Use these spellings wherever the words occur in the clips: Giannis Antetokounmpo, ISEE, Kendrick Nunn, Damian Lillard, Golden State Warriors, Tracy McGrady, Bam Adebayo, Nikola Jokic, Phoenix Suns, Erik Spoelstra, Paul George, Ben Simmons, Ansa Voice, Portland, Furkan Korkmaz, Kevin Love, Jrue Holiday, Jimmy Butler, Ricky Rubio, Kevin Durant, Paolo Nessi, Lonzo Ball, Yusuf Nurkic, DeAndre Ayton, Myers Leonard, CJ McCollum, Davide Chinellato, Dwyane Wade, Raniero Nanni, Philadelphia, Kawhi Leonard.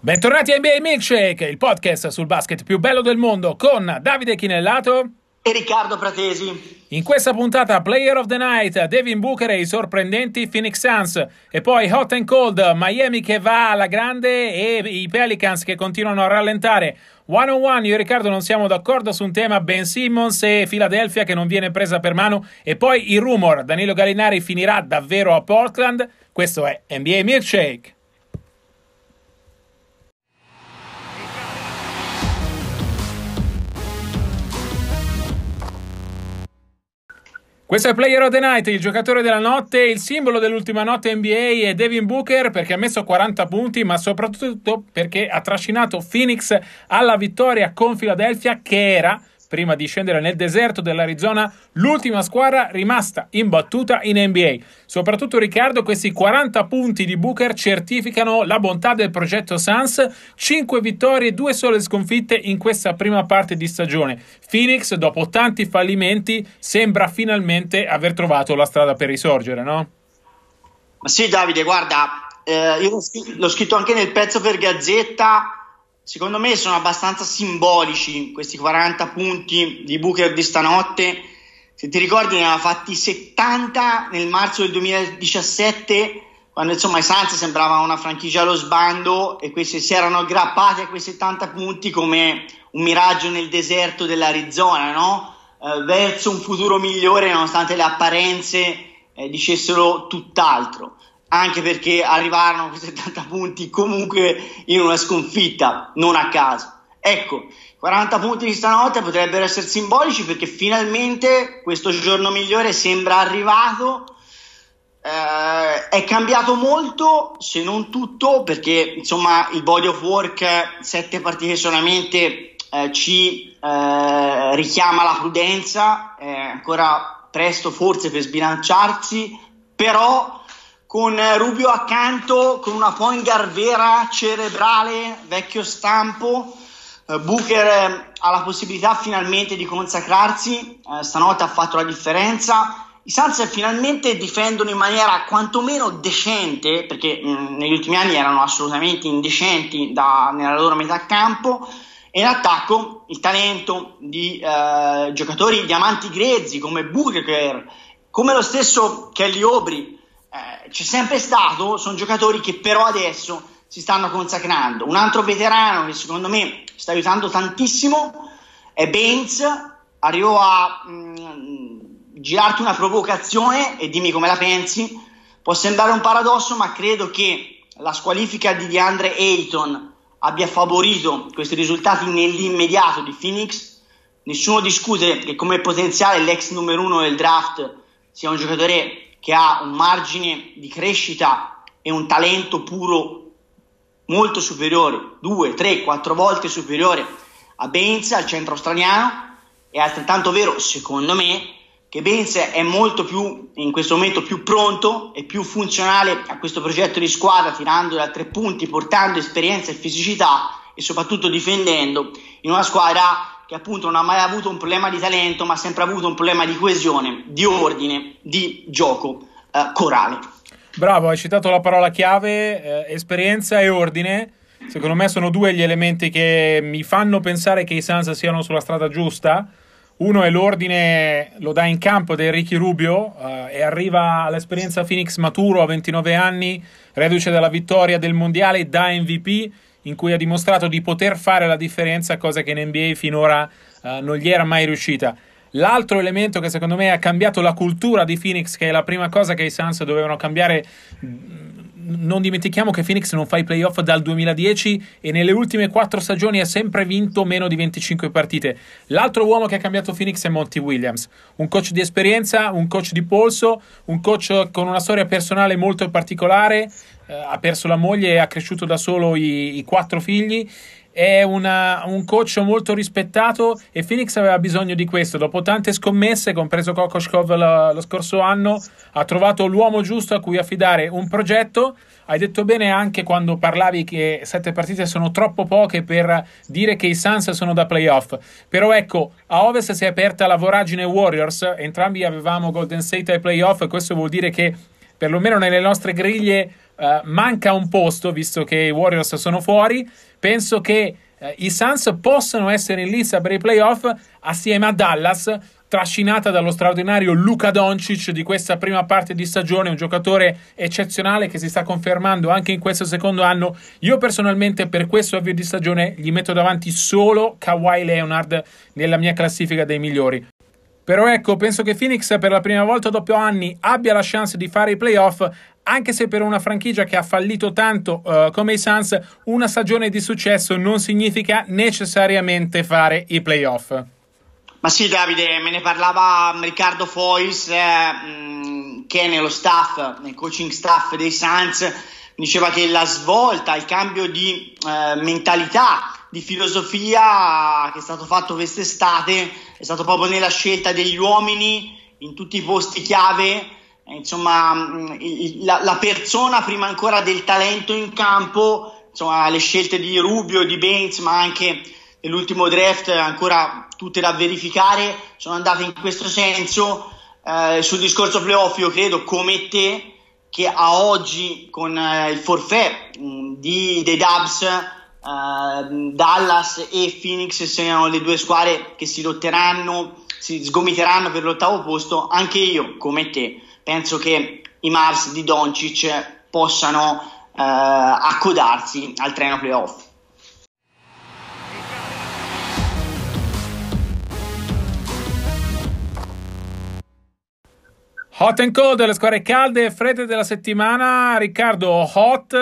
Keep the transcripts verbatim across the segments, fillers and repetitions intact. Bentornati a N B A Milkshake, il podcast sul basket più bello del mondo con Davide Chinellato e Riccardo Pratesi. In questa puntata Player of the Night, Devin Booker e i sorprendenti Phoenix Suns, e poi Hot and Cold, Miami che va alla grande e i Pelicans che continuano a rallentare. One on one, io e Riccardo non siamo d'accordo su un tema, Ben Simmons e Philadelphia che non viene presa per mano, e poi il rumor, Danilo Gallinari finirà davvero a Portland. Questo è N B A Milkshake. Questo è Player of the Night, il giocatore della notte, il simbolo dell'ultima notte N B A è Devin Booker, perché ha messo quaranta punti, ma soprattutto perché ha trascinato Phoenix alla vittoria con Philadelphia, che era, prima di scendere nel deserto dell'Arizona, l'ultima squadra rimasta imbattuta in N B A. Soprattutto, Riccardo, questi quaranta punti di Booker certificano la bontà del progetto Suns, cinque vittorie e due sole sconfitte in questa prima parte di stagione. Phoenix, dopo tanti fallimenti, sembra finalmente aver trovato la strada per risorgere, no? Ma sì, Davide, guarda, eh, io l'ho scritto anche nel pezzo per Gazzetta. Secondo me sono abbastanza simbolici questi quaranta punti di Booker di stanotte. Se ti ricordi, ne aveva fatti settanta nel marzo del duemiladiciassette, quando insomma i Suns sembrava una franchigia allo sbando e questi si erano aggrappati a quei settanta punti come un miraggio nel deserto dell'Arizona, no? Eh, verso un futuro migliore, nonostante le apparenze eh, dicessero tutt'altro. Anche perché arrivarono questi settanta punti comunque in una sconfitta, non a caso. Ecco, quaranta punti di stanotte potrebbero essere simbolici, perché finalmente questo giorno migliore sembra arrivato. Eh, è cambiato molto, se non tutto, perché insomma il body of work, sette partite solamente, eh, ci eh, richiama la prudenza. È ancora presto forse per sbilanciarsi, però con Rubio accanto, con una point guard vera, cerebrale, vecchio stampo, eh, Booker eh, ha la possibilità finalmente di consacrarsi, eh, stanotte ha fatto la differenza. I Suns finalmente difendono in maniera quantomeno decente, perché mh, negli ultimi anni erano assolutamente indecenti da, nella loro metà campo, e in attacco il talento di eh, giocatori diamanti grezzi come Booker, come lo stesso Kelly Oubre, Eh, c'è sempre stato. Sono giocatori che però adesso si stanno consacrando. Un altro veterano che secondo me sta aiutando tantissimo è Baines. Arrivo a mh, girarti una provocazione e dimmi come la pensi. Può sembrare un paradosso, ma credo che la squalifica di DeAndre Ayton abbia favorito questi risultati nell'immediato di Phoenix. Nessuno discute che come potenziale l'ex numero uno del draft sia un giocatore che ha un margine di crescita e un talento puro molto superiore, due, tre, quattro volte superiore a Baines, al centro australiano. È altrettanto vero, secondo me, che Baines è molto più, in questo momento, più pronto e più funzionale a questo progetto di squadra, tirando da tre punti, portando esperienza e fisicità e soprattutto difendendo in una squadra che appunto non ha mai avuto un problema di talento, ma ha sempre avuto un problema di coesione, di ordine, di gioco eh, corale. Bravo, hai citato la parola chiave, eh, esperienza e ordine. Secondo me sono due gli elementi che mi fanno pensare che i Suns siano sulla strada giusta. Uno è l'ordine, lo dà in campo da Ricky Rubio, eh, e arriva all'esperienza Phoenix maturo a ventinove anni, reduce dalla vittoria del mondiale da M V P, in cui ha dimostrato di poter fare la differenza, cosa che in N B A finora uh, non gli era mai riuscita. L'altro elemento che secondo me ha cambiato la cultura di Phoenix, che è la prima cosa che i Suns dovevano cambiare, non dimentichiamo che Phoenix non fa i playoff dal duemiladieci e nelle ultime quattro stagioni ha sempre vinto meno di venticinque partite. L'altro uomo che ha cambiato Phoenix è Monty Williams, un coach di esperienza, un coach di polso, un coach con una storia personale molto particolare. Ha perso la moglie e ha cresciuto da solo i, i quattro figli. È una, un coach molto rispettato e Phoenix aveva bisogno di questo. Dopo tante scommesse, compreso Kokoschkov lo, lo scorso anno, ha trovato l'uomo giusto a cui affidare un progetto. Hai detto bene anche quando parlavi che sette partite sono troppo poche per dire che i Suns sono da playoff. Però ecco, a ovest si è aperta la voragine Warriors, entrambi avevamo Golden State ai playoff, e questo vuol dire che perlomeno nelle nostre griglie uh, manca un posto, visto che i Warriors sono fuori. Penso che uh, i Suns possano essere in lizza per i playoff assieme a Dallas, trascinata dallo straordinario Luka Doncic di questa prima parte di stagione, un giocatore eccezionale che si sta confermando anche in questo secondo anno. Io personalmente per questo avvio di stagione gli metto davanti solo Kawhi Leonard nella mia classifica dei migliori. Però ecco, penso che Phoenix per la prima volta dopo anni abbia la chance di fare i playoff, anche se per una franchigia che ha fallito tanto uh, come i Suns, una stagione di successo non significa necessariamente fare i playoff. Ma sì, Davide, me ne parlava Riccardo Fois, eh, che è nello staff, nel coaching staff dei Suns. Diceva che la svolta, il cambio di eh, mentalità, di filosofia che è stato fatto quest'estate è stato proprio nella scelta degli uomini in tutti i posti chiave, eh, insomma il, la, la persona prima ancora del talento in campo, insomma le scelte di Rubio, di Baines, ma anche nell'ultimo draft ancora tutte da verificare, sono andate in questo senso. Eh, sul discorso playoff io credo come te che a oggi con eh, il forfait mh, di, dei Dubs, eh, Dallas e Phoenix siano le due squadre che si lotteranno, si sgomiteranno per l'ottavo posto. Anche io come te penso che i Mavs di Doncic possano eh, accodarsi al treno playoff. Hot and cold, le squadre calde e fredde della settimana. Riccardo, hot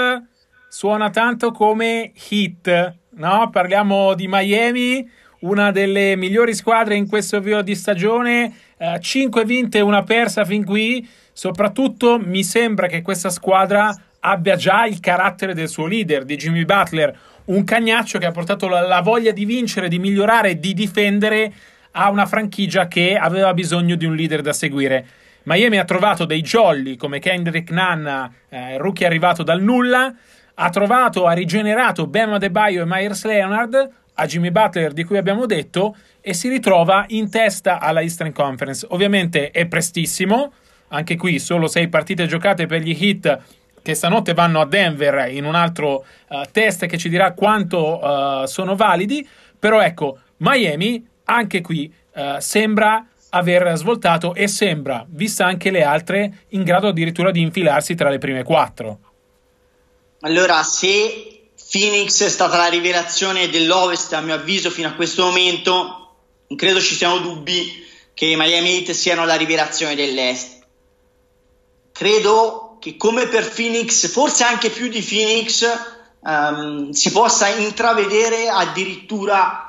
suona tanto come Heat, no? Parliamo di Miami, una delle migliori squadre in questo avvio di stagione, eh, cinque vinte e una persa fin qui. Soprattutto mi sembra che questa squadra abbia già il carattere del suo leader, di Jimmy Butler, un cagnaccio che ha portato la, la voglia di vincere, di migliorare, di difendere a una franchigia che aveva bisogno di un leader da seguire. Miami ha trovato dei jolly come Kendrick Nunn, eh, rookie arrivato dal nulla, ha trovato, ha rigenerato Bam Adebayo e Myers Leonard, a Jimmy Butler di cui abbiamo detto, e si ritrova in testa alla Eastern Conference. Ovviamente è prestissimo, anche qui solo sei partite giocate per gli Heat, che stanotte vanno a Denver in un altro uh, test che ci dirà quanto uh, sono validi, però ecco, Miami anche qui uh, sembra aver svoltato e sembra, vista anche le altre, in grado addirittura di infilarsi tra le prime quattro. Allora, se Phoenix è stata la rivelazione dell'Ovest, a mio avviso, fino a questo momento, non credo ci siano dubbi che i Miami Heat siano la rivelazione dell'Est. Credo che come per Phoenix, forse anche più di Phoenix, ehm, si possa intravedere addirittura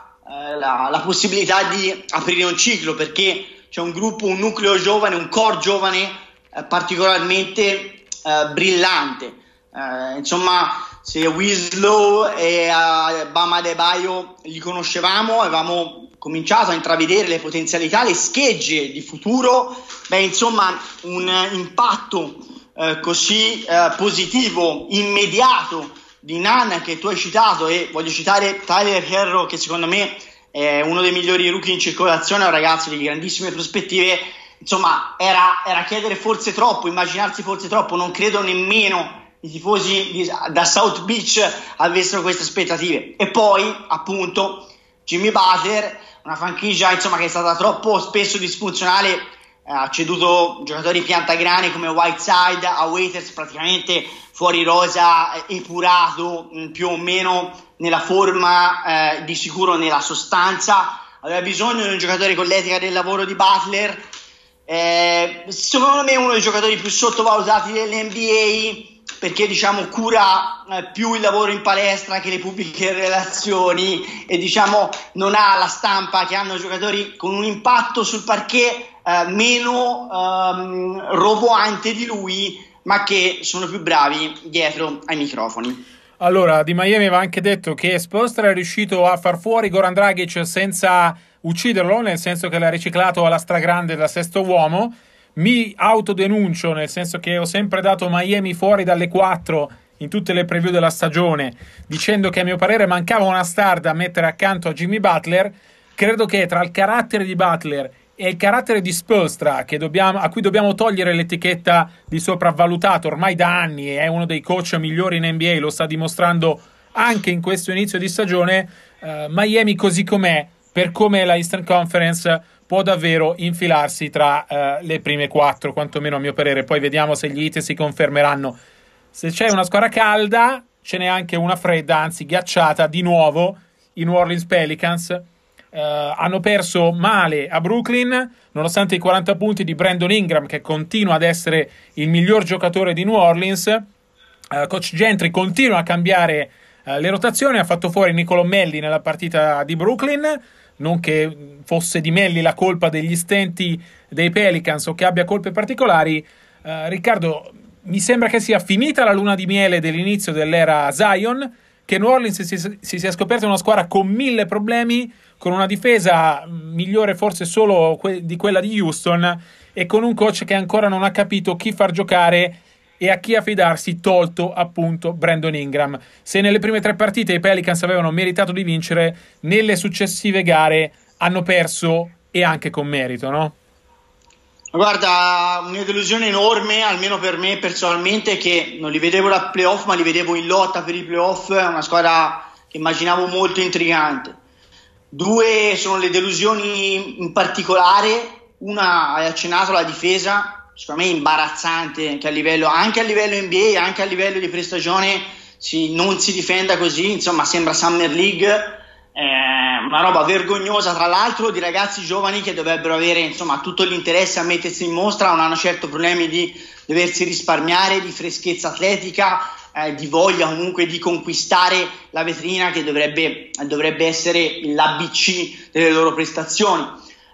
La, la possibilità di aprire un ciclo, perché c'è un gruppo, un nucleo giovane, un core giovane eh, particolarmente eh, brillante. Eh, insomma, se Winslow e eh, Bam Adebayo li conoscevamo, avevamo cominciato a intravedere le potenzialità, le schegge di futuro. Beh, insomma, un impatto eh, così eh, positivo, immediato, di Nana che tu hai citato, e voglio citare Tyler Herro che secondo me è uno dei migliori rookie in circolazione, un ragazzo di grandissime prospettive. Insomma, era, era chiedere forse troppo, immaginarsi forse troppo. Non credo nemmeno i tifosi di, da South Beach avessero queste aspettative. E poi appunto Jimmy Butler, una franchigia insomma che è stata troppo spesso disfunzionale, eh, ha ceduto giocatori piantagrani come Whiteside a Waiters praticamente fuori rosa, epurato più o meno nella forma, eh, di sicuro nella sostanza. Aveva bisogno di un giocatore con l'etica del lavoro di Butler, eh, secondo me uno dei giocatori più sottovalutati dell'N B A, perché diciamo cura eh, più il lavoro in palestra che le pubbliche relazioni, e diciamo non ha la stampa che hanno giocatori con un impatto sul parquet eh, meno ehm, roboante di lui, ma che sono più bravi dietro ai microfoni. Allora, di Miami aveva anche detto che Spoelstra è riuscito a far fuori Goran Dragic senza ucciderlo, nel senso che l'ha riciclato alla stragrande da sesto uomo. Mi autodenuncio, nel senso che ho sempre dato Miami fuori dalle quattro in tutte le preview della stagione, dicendo che a mio parere mancava una star da mettere accanto a Jimmy Butler. Credo che tra il carattere di Butler e il carattere di Spoelstra, che dobbiamo, a cui dobbiamo togliere l'etichetta di sopravvalutato ormai da anni, è uno dei coach migliori in N B A, lo sta dimostrando anche in questo inizio di stagione. uh, Miami così com'è, per come è la Eastern Conference, può davvero infilarsi tra uh, le prime quattro, quantomeno a mio parere. Poi vediamo se gli Heat si confermeranno. Se c'è una squadra calda, ce n'è anche una fredda, anzi ghiacciata, di nuovo i New Orleans Pelicans. Uh, hanno perso male a Brooklyn, nonostante i quaranta punti di Brandon Ingram, che continua ad essere il miglior giocatore di New Orleans. uh, Coach Gentry continua a cambiare uh, le rotazioni, ha fatto fuori Niccolò Melli nella partita di Brooklyn, non che fosse di Melli la colpa degli stenti dei Pelicans o che abbia colpe particolari. uh, Riccardo, mi sembra che sia finita la luna di miele dell'inizio dell'era Zion, che New Orleans si, si sia scoperta una squadra con mille problemi, con una difesa migliore forse solo que- di quella di Houston, e con un coach che ancora non ha capito chi far giocare e a chi affidarsi, tolto appunto Brandon Ingram. Se nelle prime tre partite i Pelicans avevano meritato di vincere, nelle successive gare hanno perso, e anche con merito, no? Guarda, una delusione enorme, almeno per me personalmente, che non li vedevo da playoff, ma li vedevo in lotta per i playoff, una squadra che immaginavo molto intrigante. Due sono le delusioni in particolare: una, hai accennato, la difesa, secondo me imbarazzante, anche a livello, anche a livello N B A, anche a livello di prestagione, si, non si difenda così, insomma sembra Summer League. Eh, una roba vergognosa, tra l'altro, di ragazzi giovani che dovrebbero avere, insomma, tutto l'interesse a mettersi in mostra, non hanno certo problemi di doversi risparmiare, di freschezza atletica, eh, di voglia comunque di conquistare la vetrina, che dovrebbe, dovrebbe essere l'A B C delle loro prestazioni.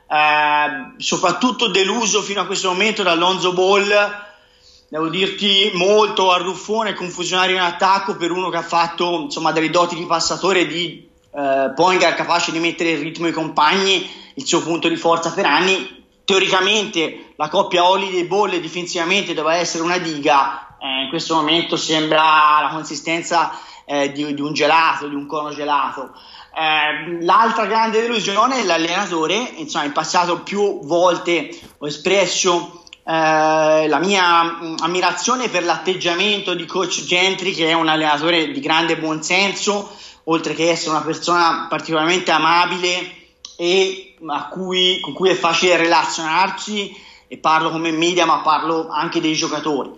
Eh, soprattutto deluso fino a questo momento da Lonzo Ball, devo dirti, molto arruffone, confusionario in attacco, per uno che ha fatto, insomma, delle doti di passatore, di Uh, Poingar, capace di mettere in ritmo i compagni, il suo punto di forza per anni. Teoricamente la coppia Holiday e Ball difensivamente doveva essere una diga, eh, in questo momento sembra la consistenza eh, di, di un gelato, di un cono gelato. Eh, l'altra grande delusione è l'allenatore. Insomma, in passato più volte ho espresso eh, la mia mh, ammirazione per l'atteggiamento di Coach Gentry, che è un allenatore di grande buonsenso, oltre che essere una persona particolarmente amabile e a cui, con cui è facile relazionarci, e parlo come media ma parlo anche dei giocatori.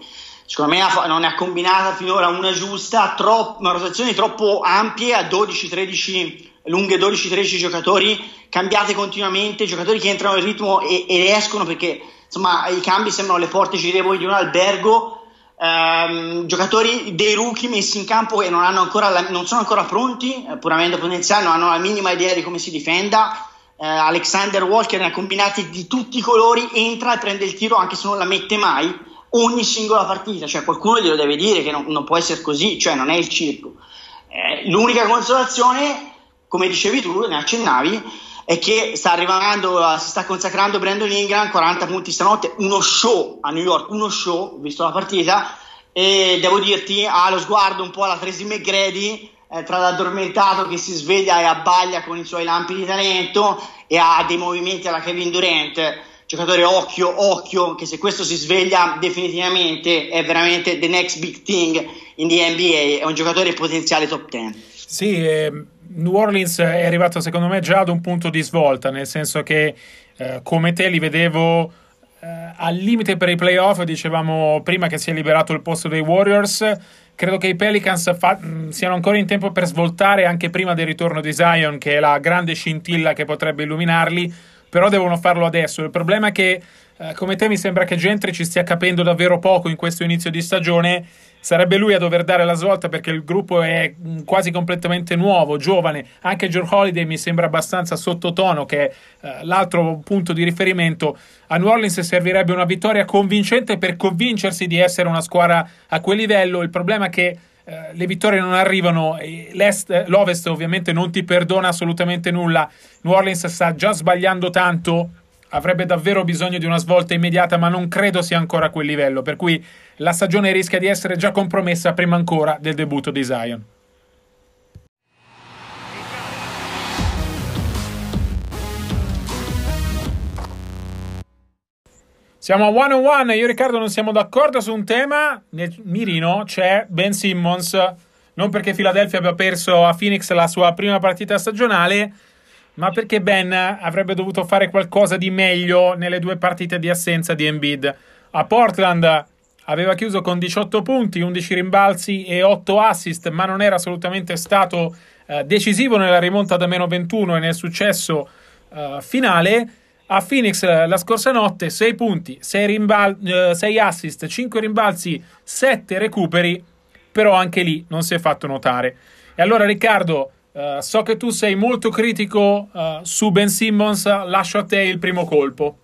Secondo me non ne ha combinata finora una giusta, troppo, una rotazione troppo ampia, a dodici tredici, lunghe dodici tredici giocatori, cambiate continuamente, giocatori che entrano in ritmo e, e escono, perché insomma i cambi sembrano le porte girevoli di un albergo. Um, giocatori dei rookie messi in campo che non, hanno ancora la, non sono ancora pronti, pur avendo potenziale, non hanno la minima idea di come si difenda. uh, Alexander Walker ne ha combinati di tutti i colori, entra e prende il tiro anche se non la mette mai, ogni singola partita. Cioè, qualcuno glielo deve dire che non, non può essere così, cioè non è il circo. Eh, l'unica consolazione, come dicevi tu, ne accennavi, è che sta arrivando, si sta consacrando Brandon Ingram, quaranta punti stanotte, uno show a New York, uno show, visto la partita, e devo dirti, ha lo sguardo un po' alla Tracy McGrady, eh, tra l'addormentato che si sveglia e abbaglia con i suoi lampi di talento, e ha dei movimenti alla Kevin Durant, giocatore occhio, occhio, che se questo si sveglia definitivamente è veramente the next big thing in the N B A, è un giocatore potenziale top dieci. Sì, eh, New Orleans è arrivato secondo me già ad un punto di svolta, nel senso che eh, come te li vedevo eh, al limite per i playoff. Dicevamo prima che si è liberato il posto dei Warriors, credo che i Pelicans fa- siano ancora in tempo per svoltare anche prima del ritorno di Zion, che è la grande scintilla che potrebbe illuminarli, però devono farlo adesso. Il problema è che eh, come te mi sembra che Gentry ci stia capendo davvero poco in questo inizio di stagione. Sarebbe lui a dover dare la svolta, perché il gruppo è quasi completamente nuovo, giovane. Anche Jrue Holiday mi sembra abbastanza sottotono, che è eh, l'altro punto di riferimento. A New Orleans servirebbe una vittoria convincente per convincersi di essere una squadra a quel livello. Il problema è che eh, le vittorie non arrivano. L'est, l'Ovest ovviamente non ti perdona assolutamente nulla. New Orleans sta già sbagliando tanto, avrebbe davvero bisogno di una svolta immediata, ma non credo sia ancora a quel livello, per cui la stagione rischia di essere già compromessa prima ancora del debutto di Zion. Siamo a one on one, io e Riccardo non siamo d'accordo su un tema. Nel mirino c'è Ben Simmons, non perché Philadelphia abbia perso a Phoenix la sua prima partita stagionale, ma perché Ben avrebbe dovuto fare qualcosa di meglio nelle due partite di assenza di Embiid. A Portland aveva chiuso con diciotto punti, undici rimbalzi e otto assist, ma non era assolutamente stato eh, decisivo nella rimonta da meno ventuno e nel successo eh, finale. A Phoenix la scorsa notte sei punti, sei rimbal- sei assist, cinque rimbalzi, sette recuperi, però anche lì non si è fatto notare. E allora Riccardo, eh, so che tu sei molto critico eh, su Ben Simmons, lascio a te il primo colpo.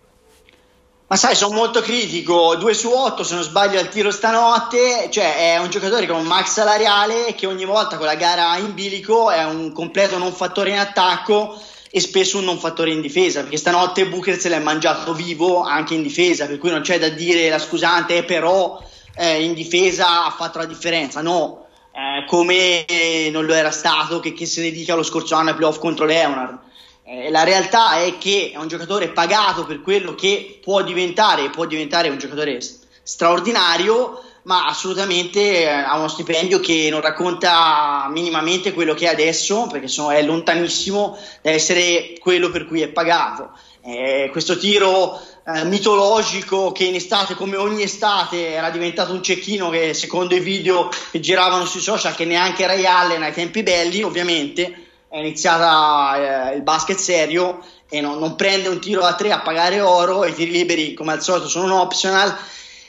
Ma sai, sono molto critico, due su otto se non sbaglio al tiro stanotte, cioè è un giocatore con un max salariale che ogni volta con la gara in bilico è un completo non fattore in attacco e spesso un non fattore in difesa, perché stanotte Booker se l'è mangiato vivo anche in difesa, per cui non c'è da dire la scusante però eh, in difesa ha fatto la differenza, no, eh, come non lo era stato che, che se ne dica lo scorso anno ai playoff contro Leonard. Eh, la realtà è che è un giocatore pagato per quello che può diventare, può diventare un giocatore straordinario, ma assolutamente ha uno stipendio che non racconta minimamente quello che è adesso, perché sono, è lontanissimo da essere quello per cui è pagato. Eh, questo tiro eh, mitologico che in estate, come ogni estate, era diventato un cecchino che secondo i video che giravano sui social, che neanche Ray Allen ai tempi belli, ovviamente, è iniziata eh, il basket serio e no, non prende un tiro a tre a pagare oro, e i tiri liberi come al solito sono un optional.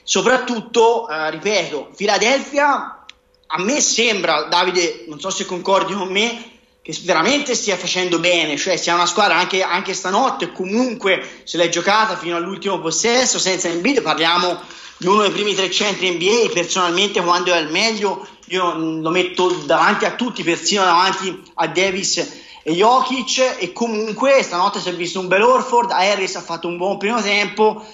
Soprattutto, eh, ripeto, Philadelphia, a me sembra, Davide, non so se concordi con me, che veramente stia facendo bene, cioè sia una squadra anche, anche stanotte, comunque se l'è giocata fino all'ultimo possesso, senza Embiid, parliamo di uno dei primi tre centri N B A, personalmente quando è al meglio io lo metto davanti a tutti, persino davanti a Davis e Jokic, e comunque stanotte si è visto un bel Horford, Harris ha fatto un buon primo tempo,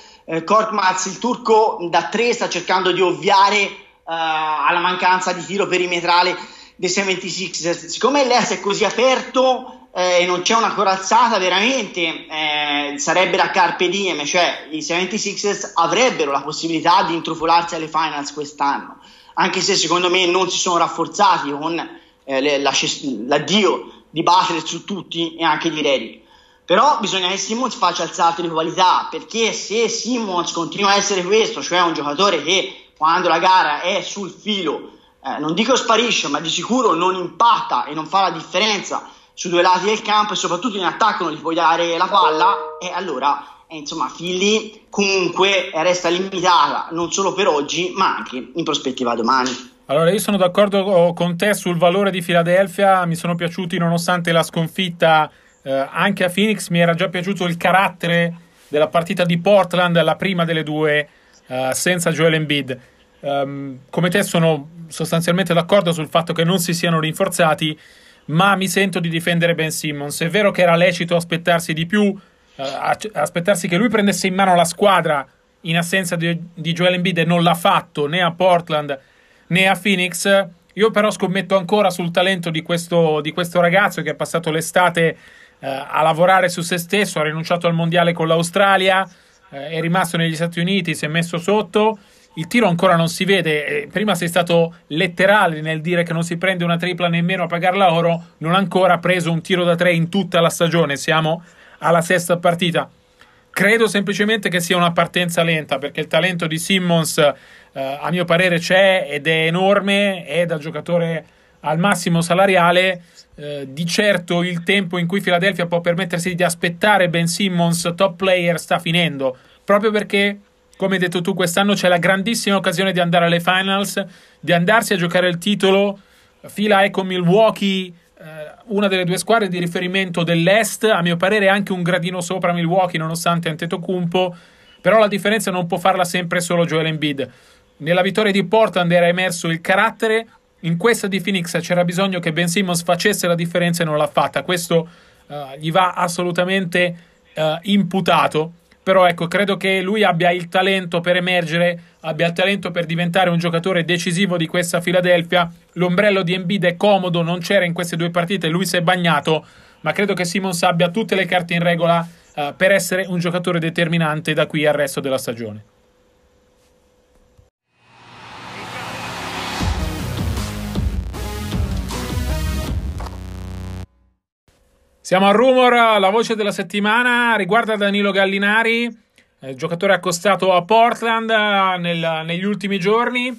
Korkmaz, il turco, da tre sta cercando di ovviare uh, alla mancanza di tiro perimetrale dei settantasei. Siccome l'Est è così aperto eh, e non c'è una corazzata, veramente eh, sarebbe la carpe diem, cioè i settantasei avrebbero la possibilità di intrufolarsi alle finals quest'anno, anche se secondo me non si sono rafforzati con eh, le, la, l'addio di Butler su tutti e anche di Reddick. Però bisogna che Simmons faccia il salto di qualità, perché se Simmons continua a essere questo, cioè un giocatore che quando la gara è sul filo, eh, non dico sparisce, ma di sicuro non impatta e non fa la differenza su due lati del campo e soprattutto in attacco non gli puoi dare la palla, e allora eh, insomma Philly comunque resta limitata non solo per oggi ma anche in prospettiva domani. Allora, io sono d'accordo con te sul valore di Philadelphia, mi sono piaciuti nonostante la sconfitta. Eh, anche a Phoenix mi era già piaciuto il carattere della partita di Portland, la prima delle due eh, senza Joel Embiid. Um, come te sono sostanzialmente d'accordo sul fatto che non si siano rinforzati, ma mi sento di difendere Ben Simmons. È vero che era lecito aspettarsi di più, eh, aspettarsi che lui prendesse in mano la squadra in assenza di, di Joel Embiid, e non l'ha fatto né a Portland né a Phoenix. Io però scommetto ancora sul talento di questo, di questo ragazzo che ha passato l'estate a lavorare su se stesso, ha rinunciato al mondiale con l'Australia, è rimasto negli Stati Uniti, si è messo sotto, il tiro ancora non si vede, prima sei stato letterale nel dire che non si prende una tripla nemmeno a pagarla oro, non ha ancora preso un tiro da tre in tutta la stagione, siamo alla sesta partita. Credo semplicemente che sia una partenza lenta, perché il talento di Simmons eh, a mio parere c'è ed è enorme, è da giocatore al massimo salariale. Eh, di certo il tempo in cui Philadelphia può permettersi di aspettare Ben Simmons top player sta finendo, proprio perché, come hai detto tu, quest'anno c'è la grandissima occasione di andare alle finals, di andarsi a giocare il titolo. Fila è con Milwaukee eh, una delle due squadre di riferimento dell'Est, a mio parere anche un gradino sopra Milwaukee nonostante Antetokounmpo, però la differenza non può farla sempre solo Joel Embiid. Nella vittoria di Portland era emerso il carattere, in questa di Phoenix c'era bisogno che Ben Simmons facesse la differenza e non l'ha fatta. Questo uh, gli va assolutamente uh, imputato. Però ecco, credo che lui abbia il talento per emergere, abbia il talento per diventare un giocatore decisivo di questa Philadelphia. L'ombrello di Embiid è comodo, non c'era in queste due partite, lui si è bagnato, ma credo che Simmons abbia tutte le carte in regola eh, per essere un giocatore determinante da qui al resto della stagione. Siamo al rumor, la voce della settimana riguarda Danilo Gallinari, eh, giocatore accostato a Portland eh, nel, negli ultimi giorni.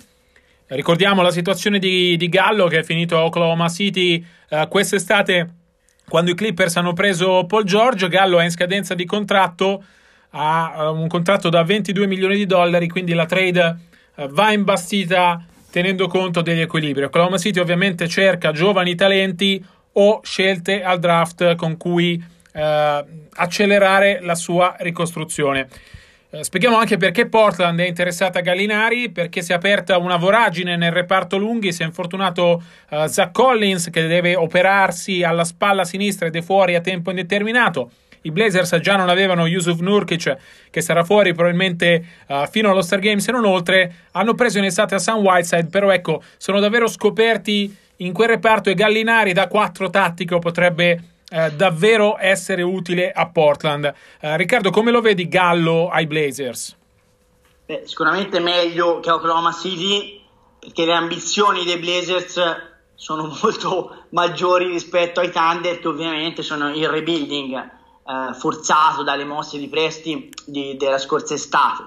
Ricordiamo la situazione di, di Gallo, che è finito a Oklahoma City eh, quest'estate quando i Clippers hanno preso Paul George. Gallo è in scadenza di contratto, ha un contratto da ventidue milioni di dollari, quindi la trade eh, va imbastita tenendo conto degli equilibri. Oklahoma City ovviamente cerca giovani talenti o scelte al draft con cui eh, accelerare la sua ricostruzione. Eh, spieghiamo anche perché Portland è interessata a Gallinari, perché si è aperta una voragine nel reparto lunghi, si è infortunato eh, Zach Collins, che deve operarsi alla spalla sinistra ed è fuori a tempo indeterminato. I Blazers già non avevano Yusuf Nurkic, che sarà fuori probabilmente uh, fino allo Star Game se non oltre. Hanno preso in estate Hassan Whiteside, però ecco, sono davvero scoperti in quel reparto e Gallinari da quattro tattico potrebbe uh, davvero essere utile a Portland. Uh, Riccardo, come lo vedi Gallo ai Blazers? Beh, sicuramente meglio che Oklahoma City, perché le ambizioni dei Blazers sono molto maggiori rispetto ai Thunder, che ovviamente sono il rebuilding forzato dalle mosse di prestiti di, della scorsa estate.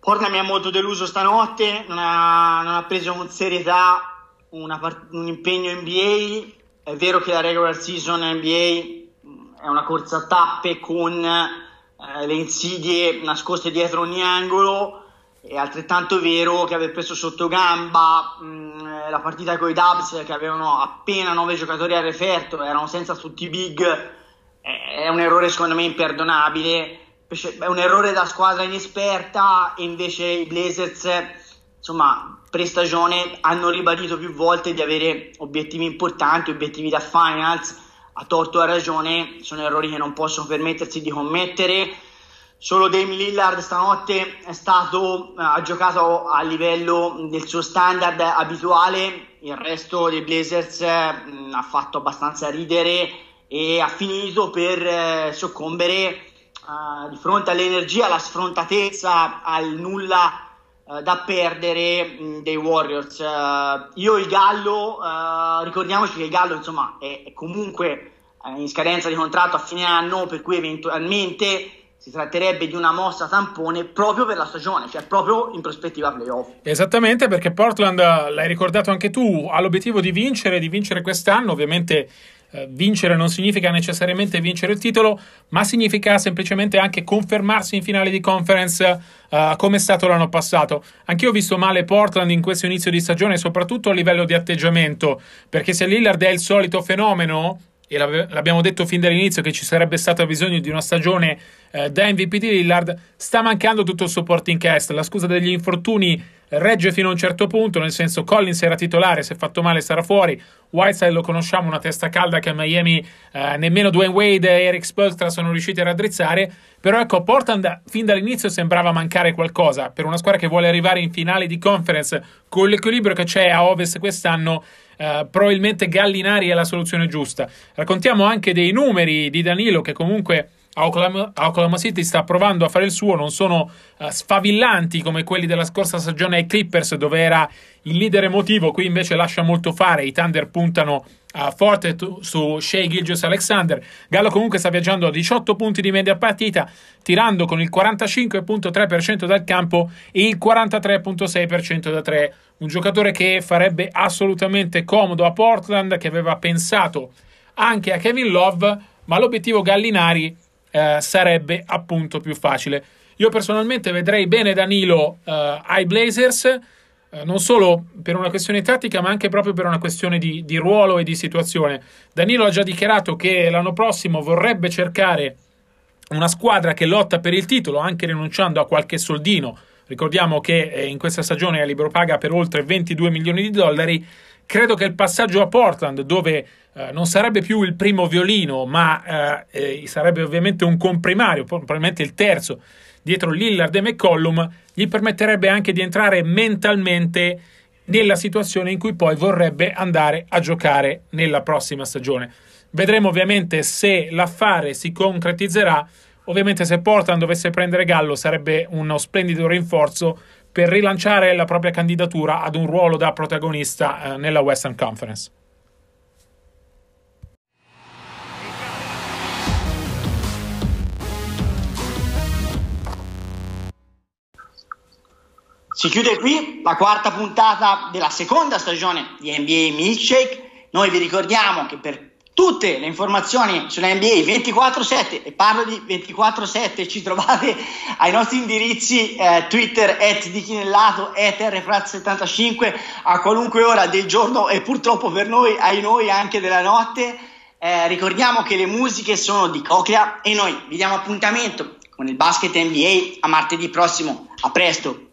Portland mi ha molto deluso stanotte, non ha, non ha preso con serietà una, un impegno N B A. È vero che la regular season N B A è una corsa a tappe con eh, le insidie nascoste dietro ogni angolo, è altrettanto vero che aver preso sotto gamba mh, la partita con i Dubs, che avevano appena nove giocatori al referto, erano senza tutti i big, è un errore secondo me imperdonabile, è un errore da squadra inesperta. E invece i Blazers, insomma, pre-stagione hanno ribadito più volte di avere obiettivi importanti, obiettivi da finals. A torto a ragione, sono errori che non possono permettersi di commettere. Solo Damian Lillard stanotte è stato, ha giocato a livello del suo standard abituale, il resto dei Blazers mh, ha fatto abbastanza ridere e ha finito per eh, soccombere uh, di fronte all'energia, alla sfrontatezza, al nulla uh, da perdere mh, dei Warriors. Uh, io il Gallo, uh, ricordiamoci che il Gallo insomma è, è comunque uh, in scadenza di contratto a fine anno, per cui eventualmente si tratterebbe di una mossa tampone proprio per la stagione, cioè proprio in prospettiva playoff. Esattamente, perché Portland, l'hai ricordato anche tu, ha l'obiettivo di vincere, di vincere quest'anno. Ovviamente vincere non significa necessariamente vincere il titolo, ma significa semplicemente anche confermarsi in finale di conference uh, come è stato l'anno passato. Anch'io ho visto male Portland in questo inizio di stagione, soprattutto a livello di atteggiamento, perché se Lillard è il solito fenomeno, e l'abbiamo detto fin dall'inizio che ci sarebbe stato bisogno di una stagione uh, da M V P di Lillard, sta mancando tutto il supporting cast. La scusa degli infortuni regge fino a un certo punto, nel senso, Collins era titolare, se è fatto male sarà fuori. Whiteside lo conosciamo, una testa calda che a Miami eh, nemmeno Dwayne Wade e Erik Spoelstra sono riusciti a raddrizzare. Però ecco, Portland fin dall'inizio sembrava mancare qualcosa. Per una squadra che vuole arrivare in finale di conference, con l'equilibrio che c'è a Ovest quest'anno, eh, probabilmente Gallinari è la soluzione giusta. Raccontiamo anche dei numeri di Danilo, che comunque a Oklahoma City sta provando a fare il suo, non sono uh, sfavillanti come quelli della scorsa stagione ai Clippers, dove era il leader emotivo. Qui invece lascia molto fare, i Thunder puntano uh, forte tu- su Shai Gilgeous-Alexander. Gallo comunque sta viaggiando a diciotto punti di media partita, tirando con il quarantacinque virgola tre per cento dal campo e il quarantatré virgola sei per cento da tre, un giocatore che farebbe assolutamente comodo a Portland, che aveva pensato anche a Kevin Love, ma l'obiettivo Gallinari Eh, sarebbe appunto più facile. Io personalmente vedrei bene Danilo eh, ai Blazers, eh, non solo per una questione tattica, ma anche proprio per una questione di, di ruolo e di situazione. Danilo ha già dichiarato che l'anno prossimo vorrebbe cercare una squadra che lotta per il titolo, anche rinunciando a qualche soldino. Ricordiamo che eh, in questa stagione è libero paga per oltre ventidue milioni di dollari. Credo che il passaggio a Portland, dove eh, non sarebbe più il primo violino, ma eh, eh, sarebbe ovviamente un comprimario, probabilmente il terzo, dietro Lillard e McCollum, gli permetterebbe anche di entrare mentalmente nella situazione in cui poi vorrebbe andare a giocare nella prossima stagione. Vedremo ovviamente se l'affare si concretizzerà. Ovviamente se Portland dovesse prendere Gallo sarebbe uno splendido rinforzo per rilanciare la propria candidatura ad un ruolo da protagonista nella Western Conference. Si chiude qui la quarta puntata della seconda stagione di N B A Milkshake. Noi vi ricordiamo che per tutte le informazioni sulla N B A ventiquattro sette, e parlo di ventiquattro sette, ci trovate ai nostri indirizzi eh, Twitter chiocciola di Chinellato, erfraz settantacinque, a qualunque ora del giorno e purtroppo per noi, ai noi, anche della notte. Eh, ricordiamo che le musiche sono di Coclea e noi vi diamo appuntamento con il basket N B A a martedì prossimo. A presto!